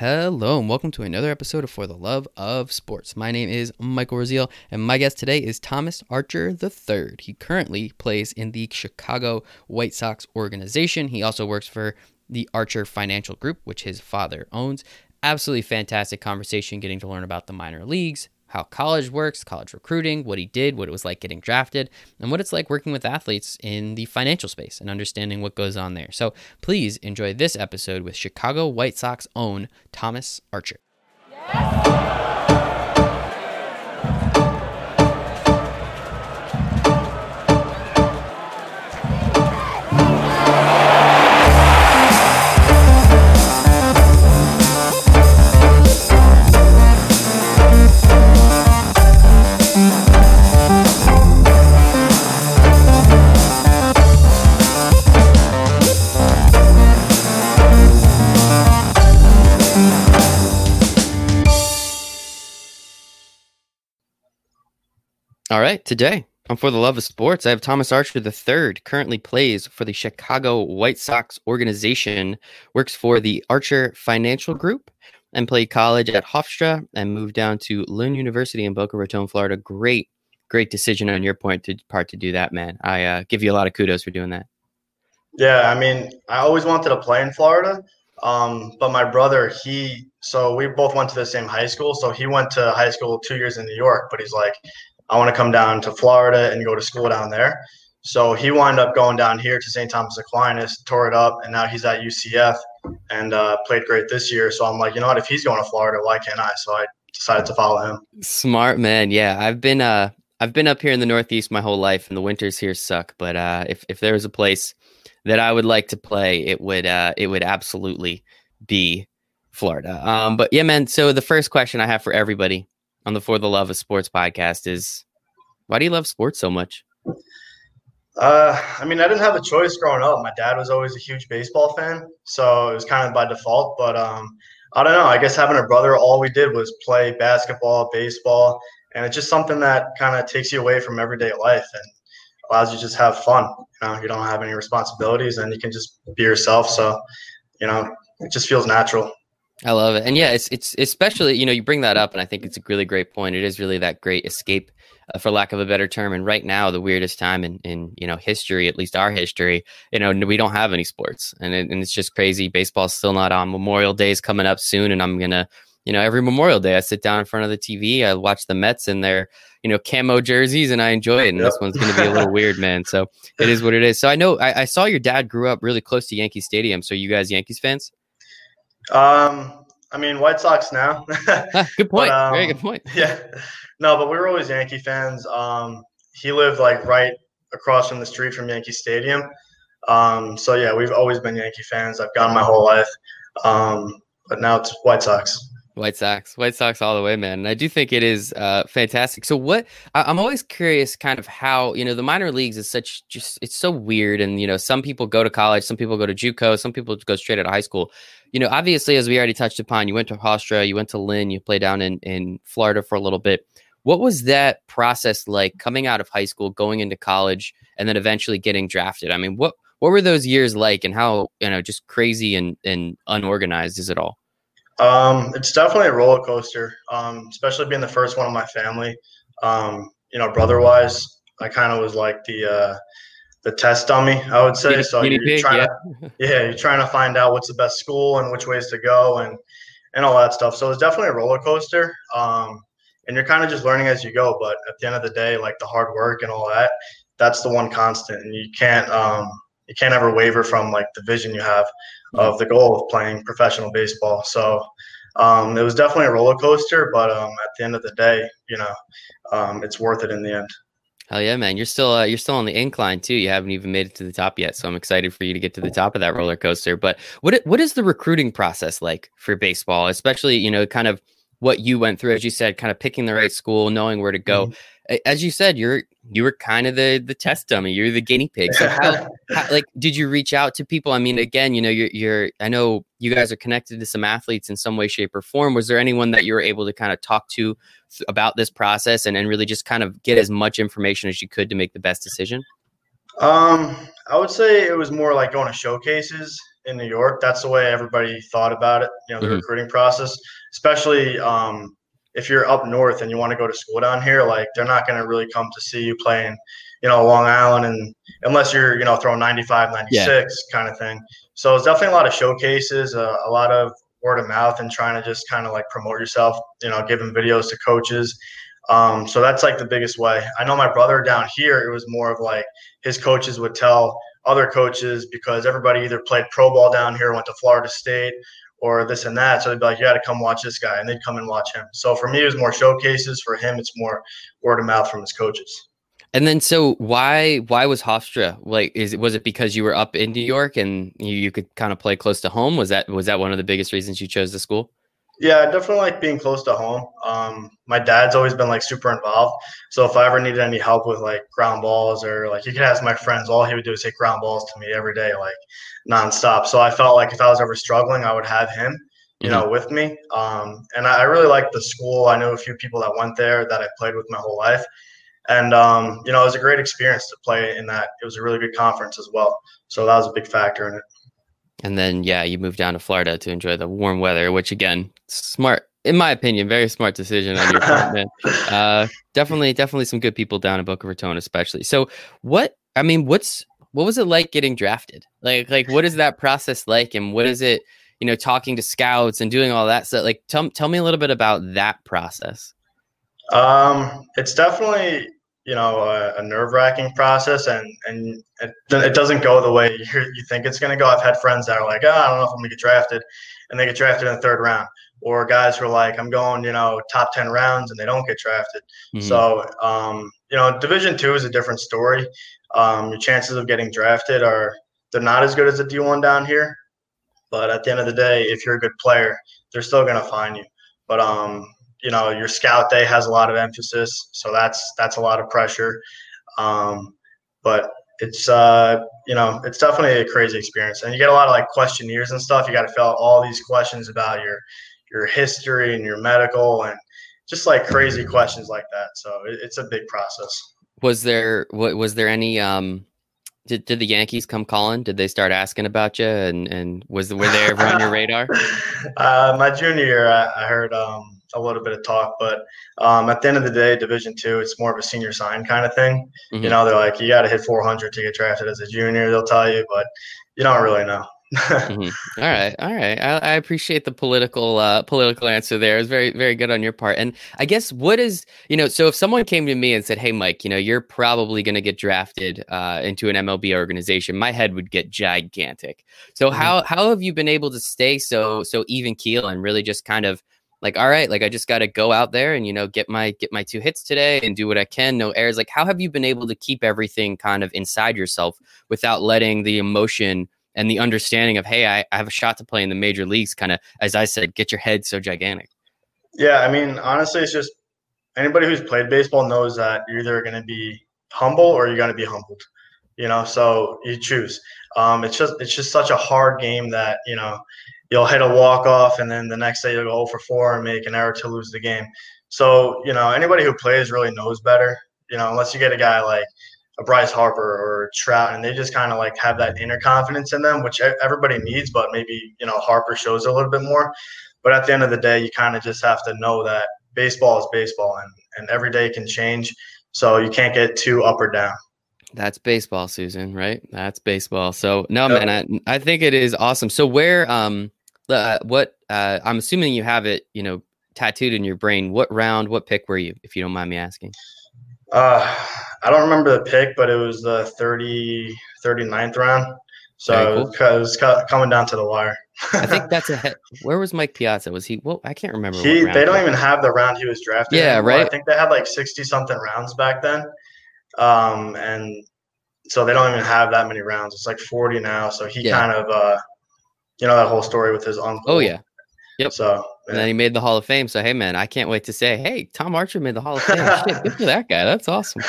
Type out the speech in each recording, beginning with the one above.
Hello and welcome to another episode of For the Love of Sports. My name is Michael Raziel and my guest today is Thomas Archer III. He currently plays in the Chicago White Sox organization. He also works for the Archer Financial Group, which his father owns. Absolutely fantastic conversation getting to learn about the minor leagues, how college works, college recruiting, what he did, what it was like getting drafted, and what it's like working with athletes in the financial space and understanding what goes on there. So please enjoy this episode with Chicago White Sox own Thomas Archer. Yes. All right, today on For the Love of Sports, I have Thomas Archer III, currently plays for the Chicago White Sox organization, works for the Archer Financial Group, and played college at Hofstra and moved down to Lynn University in Boca Raton, Florida. Great decision on your part to do that, man. I give you a lot of kudos for doing that. Yeah, I mean, I always wanted to play in Florida, but my brother, so we both went to the same high school, so he went to high school 2 years in New York, but he's like, I want to come down to Florida and go to school down there. So he wound up going down here to St. Thomas Aquinas, tore it up, and now he's at UCF and played great this year. So I'm like, you know what, if he's going to Florida, why can't I? So I decided to follow him. Smart man. Yeah, I've been up here in the Northeast my whole life, and the winters here suck. But if there was a place that I would like to play, it would absolutely be Florida. But yeah, man. So the first question I have for everybody on the For the Love of Sports podcast is, why do you love sports so much? I mean, I didn't have a choice growing up. My dad was always a huge baseball fan, so it was kind of by default. But I don't know. I guess having a brother, all we did was play basketball, baseball, and it's just something that kind of takes you away from everyday life and allows you to just have fun. You know, you don't have any responsibilities, and you can just be yourself. So, you know, it just feels natural. I love it. And yeah, it's especially, you know, you bring that up and I think it's a really great point. It is really that great escape, for lack of a better term. And right now, the weirdest time in, you know, history, at least our history, you know, we don't have any sports and it's just crazy. Baseball's still not on. Memorial Day is coming up soon. And I'm going to, you know, every Memorial Day I sit down in front of the TV, I watch the Mets in their, you know, camo jerseys and I enjoy it. And Yep. This one's going to be a little weird, man. So it is what it is. So I know I saw your dad grew up really close to Yankee Stadium. So you guys Yankees fans? I mean, White Sox now. Good point. But, very good point. Yeah. No, but we were always Yankee fans. He lived like right across from the street from Yankee Stadium. So yeah, we've always been Yankee fans. I've gone my whole life. But now it's White Sox. White Sox all the way, man. And I do think it is fantastic. So I'm always curious kind of how, you know, the minor leagues is it's so weird. And, you know, some people go to college, some people go to JUCO, some people go straight out of high school. You know, obviously, as we already touched upon, you went to Hofstra, you went to Lynn, you played down in Florida for a little bit. What was that process like coming out of high school, going into college, and then eventually getting drafted? I mean, what were those years like and how, you know, just crazy and unorganized is it all? It's definitely a roller coaster, especially being the first one in my family. You know, brother-wise, I kind of was like the test dummy, I would say. So you're trying to find out what's the best school and which ways to go and all that stuff. So it's definitely a roller coaster, and you're kind of just learning as you go. But at the end of the day, like the hard work and all that, that's the one constant, and you can't ever waver from like the vision you have of the goal of playing professional baseball. So it was definitely a roller coaster, but at the end of the day, you know, it's worth it in the end. Hell yeah, man. You're still on the incline too. You haven't even made it to the top yet. So I'm excited for you to get to the top of that roller coaster. But what is the recruiting process like for baseball, especially, you know, kind of what you went through, as you said, kind of picking the right school, knowing where to go. Mm-hmm. As you said, you were kind of the test dummy. You're the guinea pig. So how like, did you reach out to people? I mean, again, you know, I know you guys are connected to some athletes in some way, shape, or form. Was there anyone that you were able to kind of talk to about this process and really just kind of get as much information as you could to make the best decision? I would say it was more like going to showcases. in New York. That's the way everybody thought about it, you know, the recruiting process, especially if you're up north and you want to go to school down here, like they're not going to really come to see you playing, you know, Long Island, and unless you're, you know, throwing 95, 96 kind of thing. So it's definitely a lot of showcases, a lot of word of mouth and trying to just kind of like promote yourself, you know, giving videos to coaches. So that's like the biggest way. I know my brother down here, it was more of like his coaches would tell other coaches because everybody either played pro ball down here, went to Florida State or this and that. So they'd be like, you got to come watch this guy, and they'd come and watch him. So for me, it was more showcases. For him, it's more word of mouth from his coaches. And then, so why was Hofstra, like, was it because you were up in New York and you could kind of play close to home? Was that one of the biggest reasons you chose the school? Yeah, I definitely like being close to home. My dad's always been like super involved. So if I ever needed any help with like ground balls, or like you could ask my friends, all he would do is take ground balls to me every day, like nonstop. So I felt like if I was ever struggling, I would have him, you know, with me. And I really liked the school. I know a few people that went there that I played with my whole life. And, you know, it was a great experience to play in that. It was a really good conference as well. So that was a big factor in it. And then, yeah, you moved down to Florida to enjoy the warm weather, which, again, smart, in my opinion, very smart decision on your part, man. Definitely some good people down in Boca Raton, especially. So what was it like getting drafted? Like, what is that process like? And what is it, you know, talking to scouts and doing all that stuff? Like, tell me a little bit about that process. It's definitely, you know, a nerve-wracking process, and it doesn't go the way you think it's going to go. I've had friends that are like, oh, I don't know if I'm going to get drafted, and they get drafted in the third round, or guys who are like, I'm going, you know, top 10 rounds, and they don't get drafted. So, you know, Division II is a different story. Your chances of getting drafted they're not as good as the D1 down here, but at the end of the day, if you're a good player, they're still going to find you. But, you know, your scout day has a lot of emphasis, so that's a lot of pressure. But it's, you know, it's definitely a crazy experience. And you get a lot of, like, questionnaires and stuff. You got to fill out all these questions about your history and your medical and just, like, crazy questions like that. So it's a big process. Was there any did the Yankees come calling? Did they start asking about you? And were they ever on your radar? My junior year, I heard a little bit of talk, but at the end of the day, Division II, it's more of a senior sign kind of thing. You know, they're like, you got to hit 400 to get drafted as a junior, they'll tell you, but you don't really know. All right. I appreciate the political answer there. It was very, very good on your part. And I guess what is, you know, so if someone came to me and said, hey, Mike, you know, you're probably going to get drafted into an MLB organization, my head would get gigantic. So how have you been able to stay so even keel and really just kind of like, all right, like I just got to go out there and, you know, get my 2 hits today and do what I can. No errors. Like, how have you been able to keep everything kind of inside yourself without letting the emotion and the understanding of, hey, I have a shot to play in the major leagues kind of, as I said, get your head so gigantic? Yeah, I mean, honestly, it's just anybody who's played baseball knows that you're either going to be humble or you're going to be humbled, you know, so you choose. It's just such a hard game that, you know, you'll hit a walk-off, and then the next day you'll go 0 for 4 and make an error to lose the game. So, you know, anybody who plays really knows better, you know, unless you get a guy like a Bryce Harper or a Trout, and they just kind of like have that inner confidence in them, which everybody needs, but maybe, you know, Harper shows a little bit more. But at the end of the day, you kind of just have to know that baseball is baseball, and every day can change, so you can't get too up or down. That's baseball, Susan, right? That's baseball. So, no, man, I think it is awesome. So where – I'm assuming you have it, you know, tattooed in your brain. What round, what pick were you, if you don't mind me asking? I don't remember the pick, but it was the 39th round. So it was coming down to the wire. I think that's where was Mike Piazza? Was he, well, I can't remember. They don't even have the round he was drafted. Yeah. Anymore. Right. I think they had like 60 something rounds back then. And so they don't even have that many rounds. It's like 40 now. So he kind of, you know, that whole story with his uncle. Oh, yeah. Yep. So, man. And then he made the Hall of Fame. So, hey, man, I can't wait to say, hey, Tom Archer made the Hall of Fame. Shit, good for that guy. That's awesome.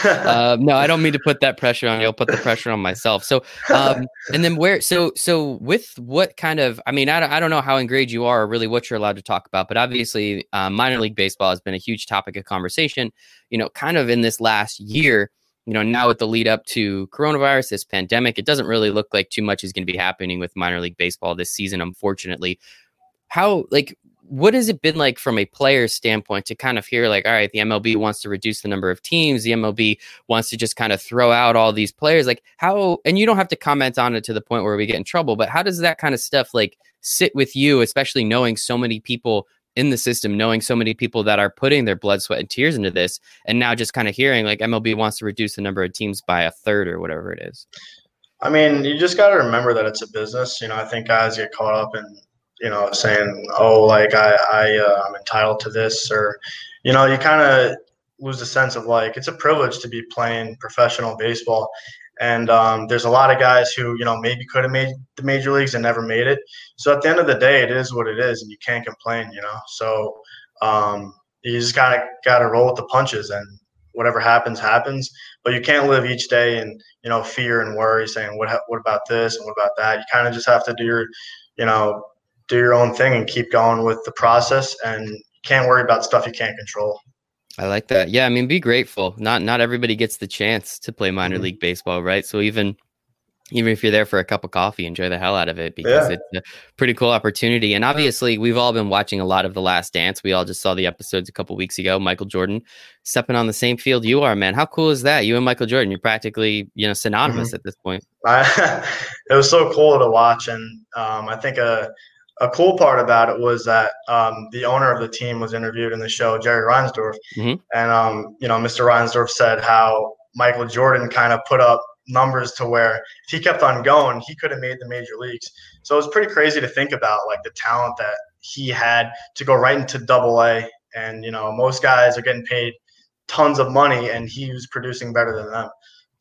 No, I don't mean to put that pressure on you. I'll put the pressure on myself. So, and then where, so with what kind of, I mean, I don't know how in grade you are or really what you're allowed to talk about, but obviously minor league baseball has been a huge topic of conversation, you know, kind of in this last year. you know, now with the lead up to coronavirus, this pandemic, it doesn't really look like too much is going to be happening with minor league baseball this season, unfortunately. How, like, what has it been like from a player's standpoint to kind of hear, like, all right, the MLB wants to reduce the number of teams. The MLB wants to just kind of throw out all these players. Like, how, and you don't have to comment on it to the point where we get in trouble, but how does that kind of stuff like sit with you, especially knowing so many people in the system, knowing so many people that are putting their blood, sweat, and tears into this, and now just kind of hearing like MLB wants to reduce the number of teams by a third or whatever it is? I mean, you just got to remember that it's a business. You know, I think guys get caught up in, you know, saying, oh, like I'm entitled to this, or, you know, you kind of lose the sense of like, it's a privilege to be playing professional baseball. And there's a lot of guys who, you know, maybe could have made the major leagues and never made it. So at the end of the day, it is what it is, and you can't complain, you know. So you just gotta roll with the punches, and whatever happens, happens. But you can't live each day in, you know, fear and worry, saying what about this and what about that. You kind of just have to do your own thing and keep going with the process, and you can't worry about stuff you can't control. I like that. Yeah, I mean, be grateful. Not everybody gets the chance to play minor league baseball, right? So even if you're there for a cup of coffee, enjoy the hell out of it, because it's a pretty cool opportunity. And obviously, we've all been watching a lot of The Last Dance. We all just saw the episodes a couple weeks ago. Michael Jordan stepping on the same field you are, man. How cool is that? You and Michael Jordan, you're practically, you know, synonymous at this point. It was so cool to watch, and I think a cool part about it was that the owner of the team was interviewed in the show, Jerry Reinsdorf. Mm-hmm. And, you know, Mr. Reinsdorf said how Michael Jordan kind of put up numbers to where if he kept on going, he could have made the major leagues. So it was pretty crazy to think about, like, the talent that he had to go right into AA. And, you know, most guys are getting paid tons of money, and he was producing better than them.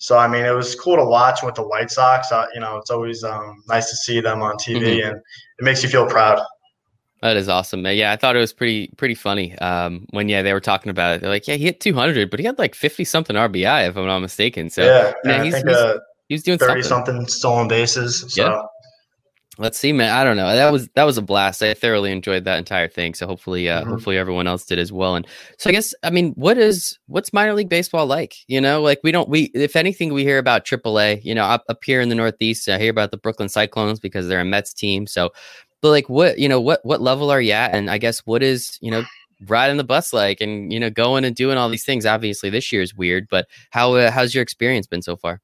So, I mean, it was cool to watch with the White Sox. You know, it's always nice to see them on TV, and it makes you feel proud. That is awesome, man. Yeah, I thought it was pretty funny when, they were talking about it. They're like, yeah, he hit 200, but he had like 50-something RBI, if I'm not mistaken. So, yeah he was doing 30-something stolen bases. So. Yeah. Let's see, man. I don't know. That was a blast. I thoroughly enjoyed that entire thing. So hopefully everyone else did as well. And so I guess, I mean, what's minor league baseball like? You know, like if anything, we hear about AAA, you know, up here in the Northeast. I hear about the Brooklyn Cyclones because they're a Mets team. So, but like what level are you at? And I guess what is, you know, riding the bus like, and, you know, going and doing all these things. Obviously this year is weird, but how's your experience been so far?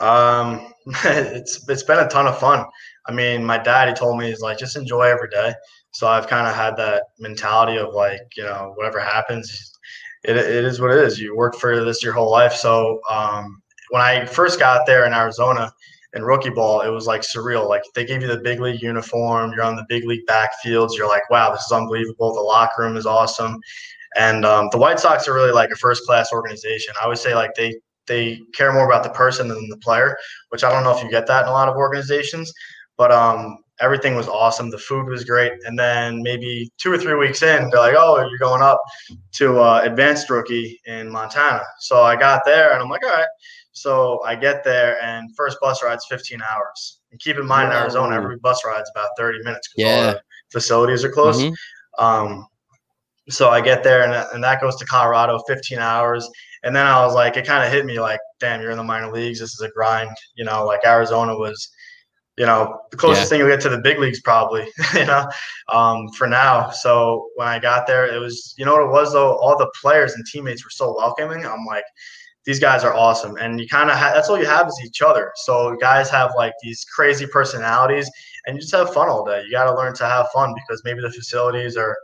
It's been a ton of fun. I mean, my dad, he told me, he's like, just enjoy every day. So I've kind of had that mentality of like, you know, whatever happens, it is what it is. You work for this your whole life. So when I first got there in Arizona in rookie ball, it was like surreal. Like they gave you the big league uniform. You're on the big league backfields. You're like, wow, this is unbelievable. The locker room is awesome. And the White Sox are really like a first-class organization. I would say like they care more about the person than the player, which I don't know if you get that in a lot of organizations. But everything was awesome. The food was great. And then maybe 2 or 3 weeks in, they're like, oh, you're going up to advanced rookie in Montana. So I got there, and I'm like, all right. So I get there, and first bus ride's 15 hours. And keep in mind, in Arizona, every bus ride's about 30 minutes because all the facilities are close. Mm-hmm. So I get there, and that goes to Colorado, 15 hours. And then I was like, it kind of hit me like, damn, you're in the minor leagues. This is a grind. You know, like Arizona was – you know, the closest thing you'll get to the big leagues probably, you know, for now. So when I got there, it was, you know what it was though? All the players and teammates were so welcoming. I'm like, these guys are awesome. And you kind of that's all you have is each other. So guys have like these crazy personalities, and you just have fun all day. You got to learn to have fun because maybe the facilities are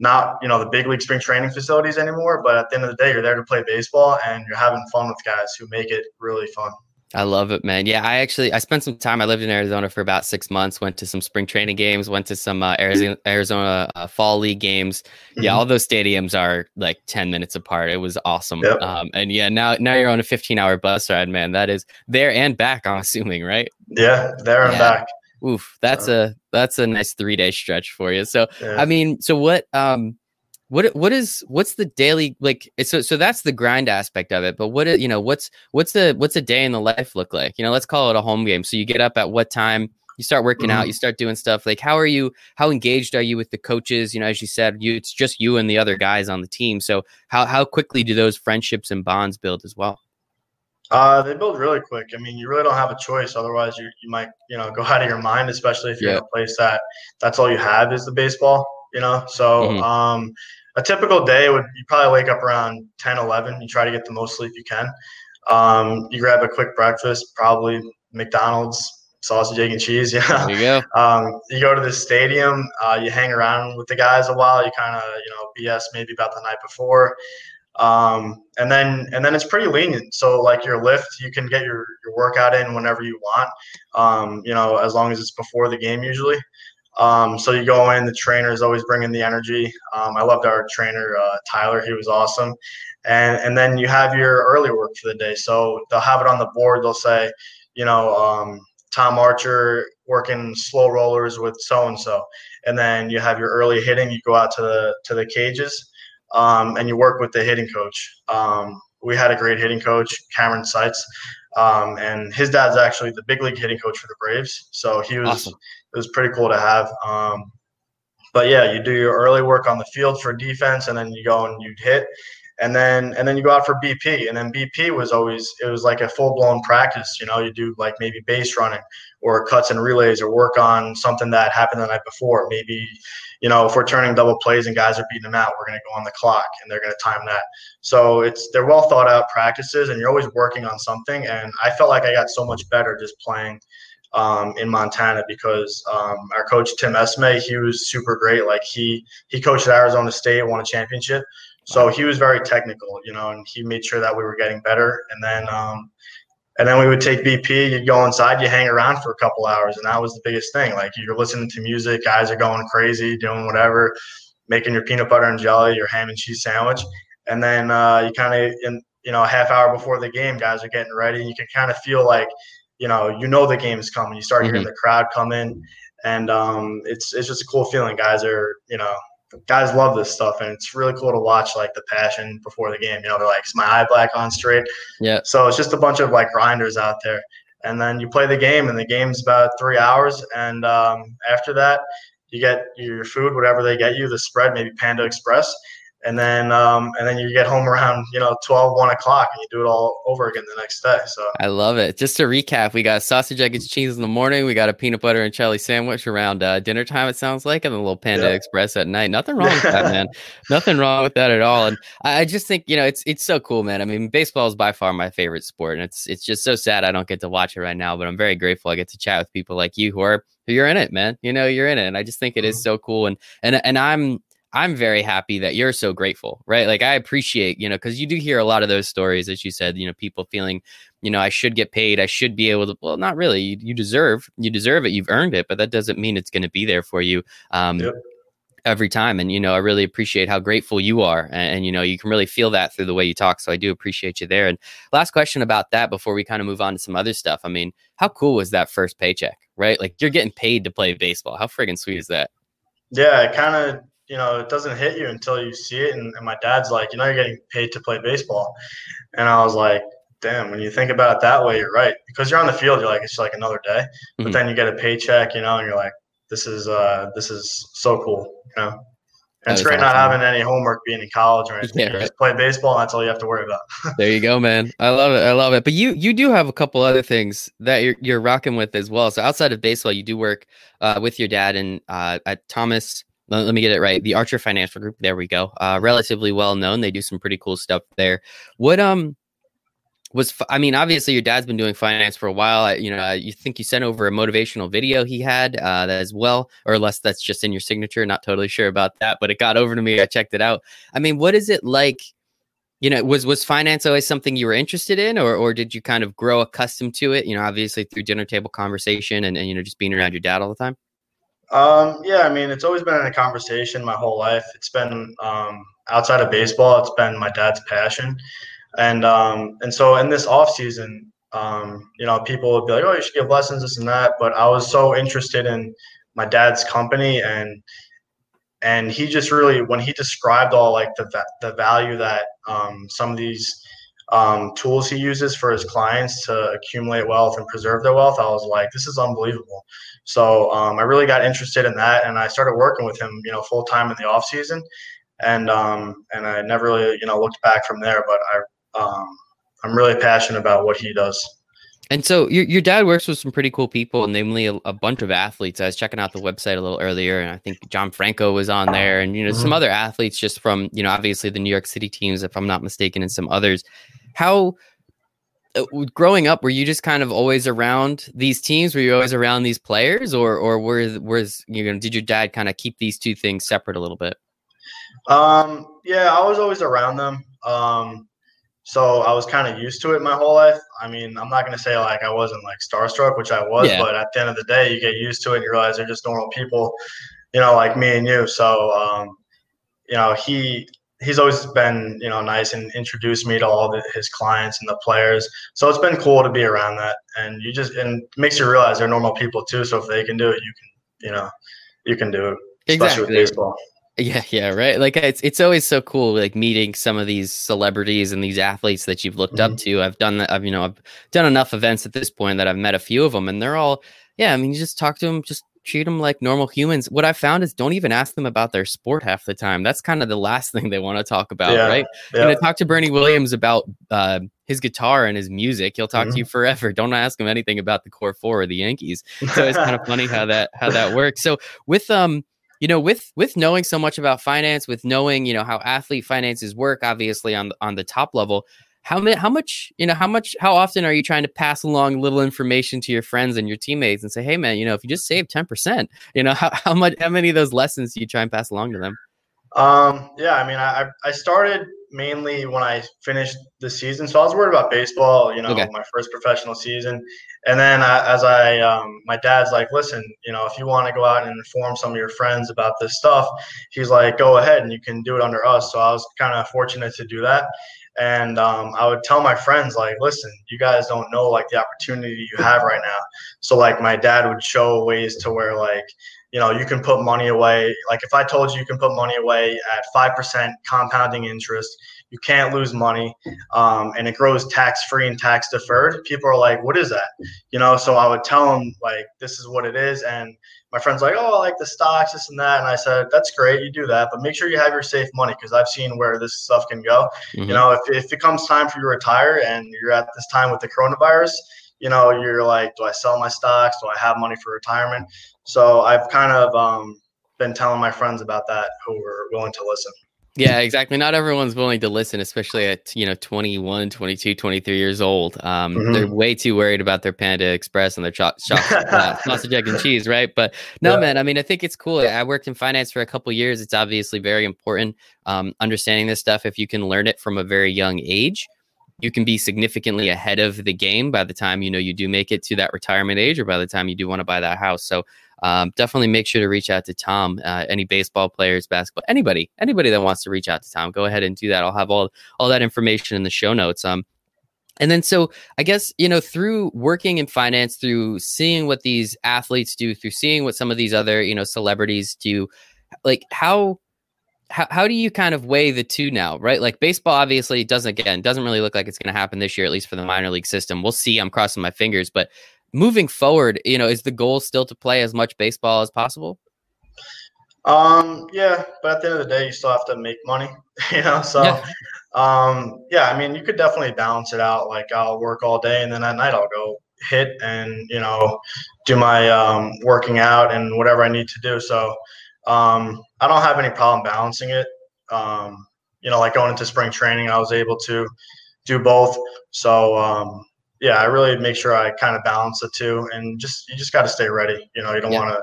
not, you know, the big league spring training facilities anymore. But at the end of the day, you're there to play baseball, and you're having fun with guys who make it really fun. I love it, man. Yeah, I spent some time. I lived in Arizona for about 6 months, went to some spring training games, went to some Arizona Fall League games. Mm-hmm. Yeah, all those stadiums are like 10 minutes apart. It was awesome. Yep. And yeah, now you're on a 15-hour bus ride, man. That is there and back, I'm assuming, right? Yeah, there and back. Oof, that's a nice 3-day stretch for you. So, yeah. I mean, so what's the daily like? So that's the grind aspect of it. But what's a day in the life look like? You know, let's call it a home game. So you get up at what time? You start working out. You start doing stuff. Like how engaged are you with the coaches? You know, as you said, it's just you and the other guys on the team. So how quickly do those friendships and bonds build as well? They build really quick. I mean, you really don't have a choice. Otherwise, you might, go out of your mind, especially if you're in a place that's all you have is the baseball, So a typical day you probably wake up around 10, 11. You try to get the most sleep you can. You grab a quick breakfast, probably McDonald's, sausage, egg, and cheese. Yeah. There you go. You go to the stadium. You hang around with the guys a while. You kind of, BS maybe about the night before. And then it's pretty lenient. So like your lift, you can get your workout in whenever you want. As long as it's before the game usually. So you go in, the trainer is always bringing the energy. I loved our trainer, Tyler. He was awesome. And then you have your early work for the day. So they'll have it on the board. They'll say, Tom Archer working slow rollers with so-and-so. And then you have your early hitting, you go out to the cages. And you work with the hitting coach. We had a great hitting coach, Cameron Seitz, and his dad's actually the big league hitting coach for the Braves. So he was awesome. It was pretty cool to have. But yeah, you do your early work on the field for defense, and then you go and you hit, and then you go out for BP. And then BP was like a full blown practice. You do like maybe base running or cuts and relays, or work on something that happened the night before. Maybe. If we're turning double plays and guys are beating them out, we're going to go on the clock and they're going to time that. So they're well thought out practices, and you're always working on something. And I felt like I got so much better just playing in Montana because our coach, Tim Esme, he was super great. Like he coached at Arizona State, won a championship. So he was very technical, and he made sure that we were getting better. And then we would take BP, you'd go inside, you hang around for a couple hours, and that was the biggest thing. Like, you're listening to music, guys are going crazy, doing whatever, making your peanut butter and jelly, your ham and cheese sandwich. And then you kind of, a half hour before the game, guys are getting ready, and you can kind of feel like, the game is coming. You start hearing the crowd come in, and it's just a cool feeling. Guys are, guys love this stuff, and it's really cool to watch, like, the passion before the game. They're like, is my eye black on straight? Yeah. So it's just a bunch of, like, grinders out there. And then you play the game, and the game's about 3 hours. And after that, you get your food, whatever they get you, the spread, maybe Panda Express. And then you get home around, 12, 1 o'clock, and you do it all over again the next day. So I love it. Just to recap, we got sausage, egg, and cheese in the morning. We got a peanut butter and jelly sandwich around dinner time, it sounds like, and a little Panda Express at night. Nothing wrong with that, man. Nothing wrong with that at all. And I just think, it's so cool, man. I mean, baseball is by far my favorite sport, and it's just so sad I don't get to watch it right now, but I'm very grateful I get to chat with people like you who you're in it, man. You're in it. And I just think it is so cool. And I'm very happy that you're so grateful, right? Like, I appreciate, because you do hear a lot of those stories, as you said, people feeling, I should get paid. I should be able to, well, not really. You deserve it. You've earned it, but that doesn't mean it's going to be there for you every time. And, I really appreciate how grateful you are. And, you can really feel that through the way you talk. So I do appreciate you there. And last question about that before we kind of move on to some other stuff. I mean, how cool was that first paycheck, right? Like, you're getting paid to play baseball. How friggin' sweet is that? Yeah, it kind of, it doesn't hit you until you see it. And my dad's like, you're getting paid to play baseball. And I was like, damn, when you think about it that way, you're right. Because you're on the field, you're like, it's like another day. Mm-hmm. But then you get a paycheck, and you're like, this is so cool, And it's great not having any homework, being in college or anything. Yeah, right. Just play baseball, and that's all you have to worry about. There you go, man. I love it. But you do have a couple other things that you're rocking with as well. So outside of baseball, you do work with your dad and at Thomas. Let me get it right. The Archer Financial Group. There we go. Relatively well known. They do some pretty cool stuff there. What obviously your dad's been doing finance for a while. You think you sent over a motivational video he had that as well, or unless that's just in your signature. Not totally sure about that, but it got over to me. I checked it out. I mean, what is it like? Was finance always something you were interested in, or did you kind of grow accustomed to it? Obviously through dinner table conversation and just being around your dad all the time. It's always been in a conversation my whole life. It's been, outside of baseball, it's been my dad's passion. And so in this off season, people would be like, oh, you should give lessons, this and that. But I was so interested in my dad's company, and he just really, when he described all like the value that, some of these, tools he uses for his clients to accumulate wealth and preserve their wealth, I was like, this is unbelievable. So I really got interested in that, and I started working with him, full time in the off season, and I never really, looked back from there. But I I'm really passionate about what he does. And so your dad works with some pretty cool people, namely a bunch of athletes. I was checking out the website a little earlier, and I think John Franco was on there, and some other athletes just from obviously the New York City teams, if I'm not mistaken, and some others. How growing up, were you just kind of always around these teams? Were you always around these players, or was did your dad kind of keep these two things separate a little bit? Yeah, I was always around them. So I was kind of used to it my whole life. I mean, I'm not going to say like I wasn't like starstruck, which I was, but at the end of the day, you get used to it and you realize they're just normal people, like me and you. So, he's always been, nice and introduced me to all his clients and the players. So it's been cool to be around that. And it makes you realize they're normal people too. So if they can do it, you can do it, especially with baseball. Yeah, right. Like it's always so cool, like meeting some of these celebrities and these athletes that you've looked up to. I've done enough events at this point that I've met a few of them, and they're all, you just talk to them, just treat them like normal humans. What I've found is don't even ask them about their sport half the time. That's kind of the last thing they want to talk about, right? Yeah. And I talked to Bernie Williams about his guitar and his music. He'll talk to you forever. Don't ask him anything about the core four or the Yankees. So it's kind of funny how that works. So with with knowing so much about finance, with knowing, how athlete finances work, obviously on the top level, how often are you trying to pass along little information to your friends and your teammates and say, hey man, if you just save 10%, how many of those lessons do you try and pass along to them? I started mainly when I finished the season. So I was worried about baseball, my first professional season. And then my dad's like, listen, if you want to go out and inform some of your friends about this stuff, he's like, go ahead and you can do it under us. So I was kind of fortunate to do that. And I would tell my friends, like, listen, you guys don't know like the opportunity you have right now. So like my dad would show ways to where like, you can put money away. Like if I told you can put money away at 5% compounding interest, you can't lose money, and it grows tax-free and tax-deferred. People are like, what is that? So I would tell them, like, this is what it is. And my friend's like, oh, I like the stocks, this and that. And I said, that's great, you do that, but make sure you have your safe money because I've seen where this stuff can go. If it comes time for you to retire and you're at this time with the coronavirus, you're like, do I sell my stocks? Do I have money for retirement? So I've kind of been telling my friends about that who were willing to listen. Yeah, exactly. Not everyone's willing to listen, especially at, 21, 22, 23 years old. They're way too worried about their Panda Express and their sausage, egg, and cheese, right? But no, man, I mean, I think it's cool. I worked in finance for a couple of years. It's obviously very important, understanding this stuff. If you can learn it from a very young age, you can be significantly ahead of the game by the time, you do make it to that retirement age or by the time you do want to buy that house. So definitely make sure to reach out to Tom, any baseball players, basketball, anybody that wants to reach out to Tom, go ahead and do that. I'll have all that information in the show notes. And then, so I guess, through working in finance, through seeing what these athletes do, through seeing what some of these other, celebrities do, like how do you kind of weigh the two now, right? Like baseball obviously doesn't really look like it's going to happen this year, at least for the minor league system. We'll see. I'm crossing my fingers, but moving forward, is the goal still to play as much baseball as possible? Yeah, but at the end of the day, you still have to make money, so I mean, you could definitely balance it out. Like I'll work all day and then at night I'll go hit and, do my working out and whatever I need to do. So I don't have any problem balancing it. Like going into spring training, I was able to do both. So, I really make sure I kind of balance the two and you just got to stay ready. You don't want to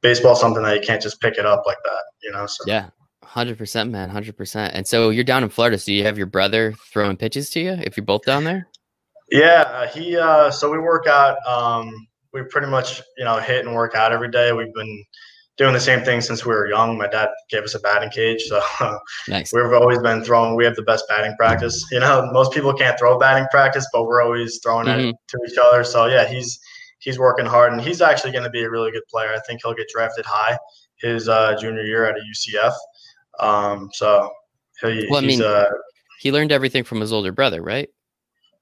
baseball, something that you can't just pick it up like that, so. Yeah. 100%, man. 100%. And so you're down in Florida. So you have your brother throwing pitches to you if you're both down there? Yeah. So we work out, we pretty much, hit and work out every day. We've been doing the same thing since we were young. My dad gave us a batting cage, so nice. We've always been throwing. We have the best batting practice. Most people can't throw batting practice, but we're always throwing it to each other. So yeah, he's working hard, and he's actually going to be a really good player. I think he'll get drafted high his junior year out of UCF. He learned everything from his older brother, right?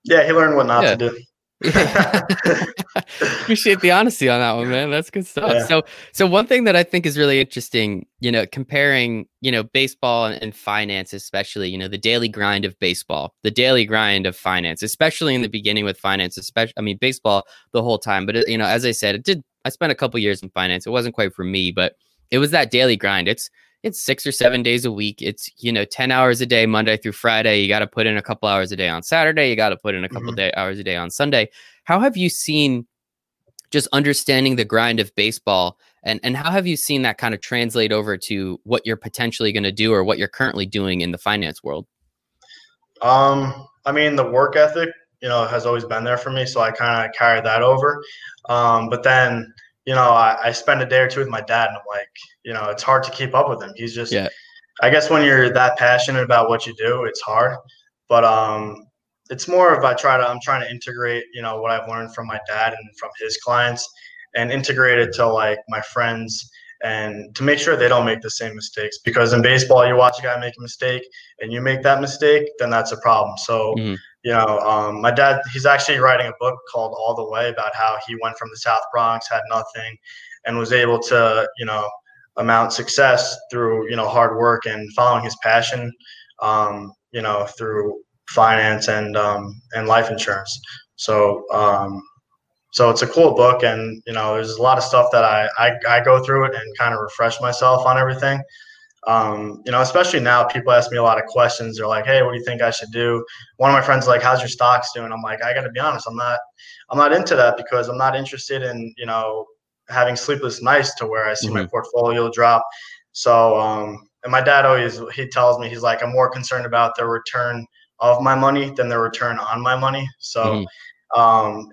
Yeah, he learned what not to do. Appreciate the honesty on that one, man. That's good stuff. Yeah. So one thing that I think is really interesting, comparing, baseball and finance, especially, the daily grind of baseball, the daily grind of finance, especially in the beginning with finance, baseball the whole time. But, as I said, I spent a couple years in finance. It wasn't quite for me, but it was that daily grind. It's 6 or 7 days a week. It's, 10 hours a day, Monday through Friday. You got to put in a couple hours a day on Saturday. You got to put in a couple hours a day on Sunday. How have you seen just understanding the grind of baseball and how have you seen that kind of translate over to what you're potentially going to do or what you're currently doing in the finance world? The work ethic, has always been there for me. So I kind of carried that over. But then, I spend a day or two with my dad and I'm like, it's hard to keep up with him. He's just, I guess when you're that passionate about what you do, it's hard, but, it's more of, I'm trying to integrate, what I've learned from my dad and from his clients and integrate it to like my friends and to make sure they don't make the same mistakes, because in baseball, you watch a guy make a mistake and you make that mistake, then that's a problem. So, my dad, he's actually writing a book called All the Way about how he went from the South Bronx, had nothing, and was able to, amount success through, hard work and following his passion, through finance and life insurance. So it's a cool book and, there's a lot of stuff that I go through it and kind of refresh myself on everything. Especially now people ask me a lot of questions. They're like, hey, what do you think I should do? One of my friends is like, how's your stocks doing? I'm like, I gotta be honest. I'm not into that because I'm not interested in, having sleepless nights to where I see my portfolio drop. So, and my dad always, he tells me, he's like, I'm more concerned about the return of my money than the return on my money. So,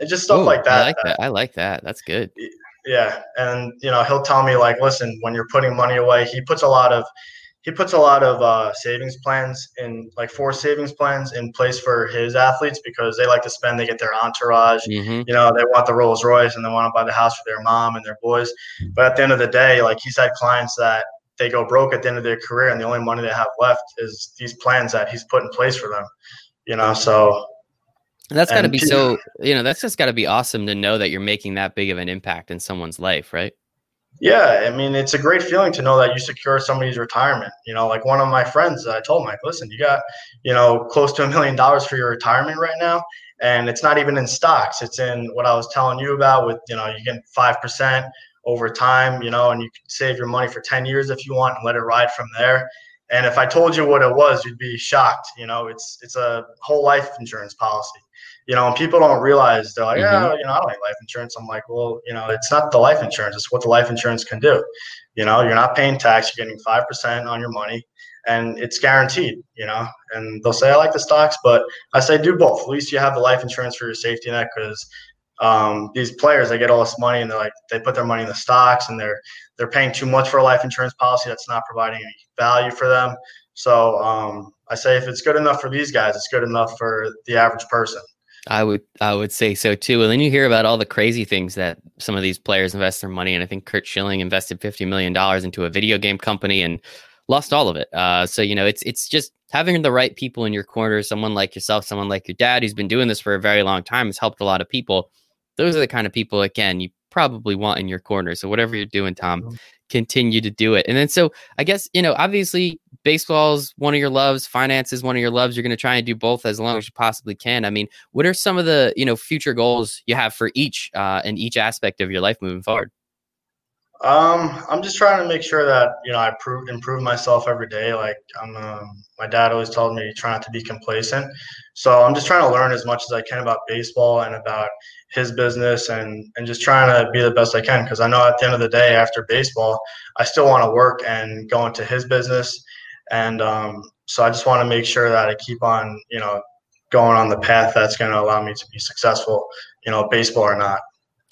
it's just stuff like that. I like that. That's good. Yeah. And, he'll tell me like, listen, when you're putting money away, he puts a lot of savings plans in, like 4 savings plans in place for his athletes because they like to spend, they get their entourage, they want the Rolls Royce and they want to buy the house for their mom and their boys. But at the end of the day, like he's had clients that they go broke at the end of their career and the only money they have left is these plans that he's put in place for them, And that's got to be that's just got to be awesome to know that you're making that big of an impact in someone's life, right? Yeah. It's a great feeling to know that you secure somebody's retirement. Like one of my friends, I told him, like, listen, you got, close to $1 million for your retirement right now. And it's not even in stocks. It's in what I was telling you about with, you get 5% over time, and you can save your money for 10 years if you want and let it ride from there. And if I told you what it was, you'd be shocked. It's a whole life insurance policy. And people don't realize, they're like, I don't need life insurance. I'm like, well, it's not the life insurance. It's what the life insurance can do. You're not paying tax. You're getting 5% on your money and it's guaranteed, and they'll say, I like the stocks, but I say do both. At least you have the life insurance for your safety net because these players, they get all this money and they're like, they put their money in the stocks and they're paying too much for a life insurance policy that's not providing any value for them. So I say if it's good enough for these guys, it's good enough for the average person. I would say so too. And then you hear about all the crazy things that some of these players invest their money in. I think Kurt Schilling invested $50 million into a video game company and lost all of it. It's just having the right people in your corner, someone like yourself, someone like your dad, who's been doing this for a very long time, has helped a lot of people. Those are the kind of people, again, you probably want in your corner. So whatever you're doing, Tom, continue to do it. And then, so I guess, obviously baseball's one of your loves, finance is one of your loves. You're going to try and do both as long as you possibly can. What are some of the, future goals you have for each, in each aspect of your life moving forward? I'm just trying to make sure that, I improve myself every day. Like my dad always told me, try not to be complacent. So I'm just trying to learn as much as I can about baseball and about his business and just trying to be the best I can. Cause I know at the end of the day, after baseball, I still want to work and go into his business. And, so I just want to make sure that I keep on, going on the path that's going to allow me to be successful, baseball or not.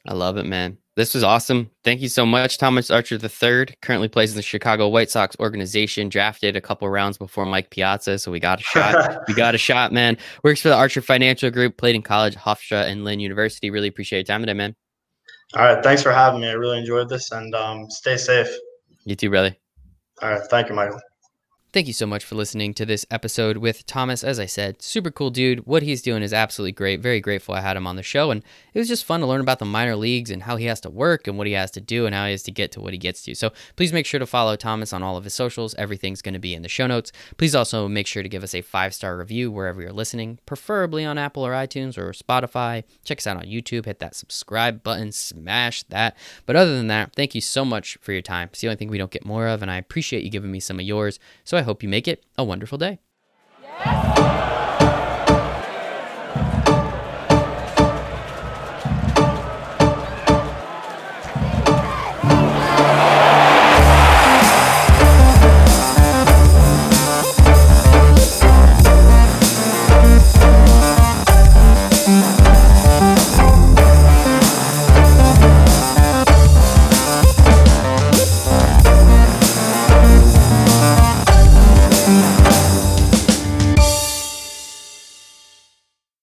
I love it, man. This was awesome. Thank you so much. Thomas Archer III currently plays in the Chicago White Sox organization, drafted a couple rounds before Mike Piazza. So we got a shot. We got a shot, man. Works for the Archer Financial Group, played in college, Hofstra and Lynn University. Really appreciate your time today, man. All right. Thanks for having me. I really enjoyed this and stay safe. You too, brother. All right. Thank you, Michael. Thank you so much for listening to this episode with Thomas. As I said, super cool dude. What he's doing is absolutely great. Very grateful I had him on the show. And it was just fun to learn about the minor leagues and how he has to work and what he has to do and how he has to get to what he gets to. So please make sure to follow Thomas on all of his socials. Everything's going to be in the show notes. Please also make sure to give us a 5-star review wherever you're listening, preferably on Apple or iTunes or Spotify. Check us out on YouTube. Hit that subscribe button. Smash that. But other than that, thank you so much for your time. It's the only thing we don't get more of, and I appreciate you giving me some of yours. So I hope you make it a wonderful day.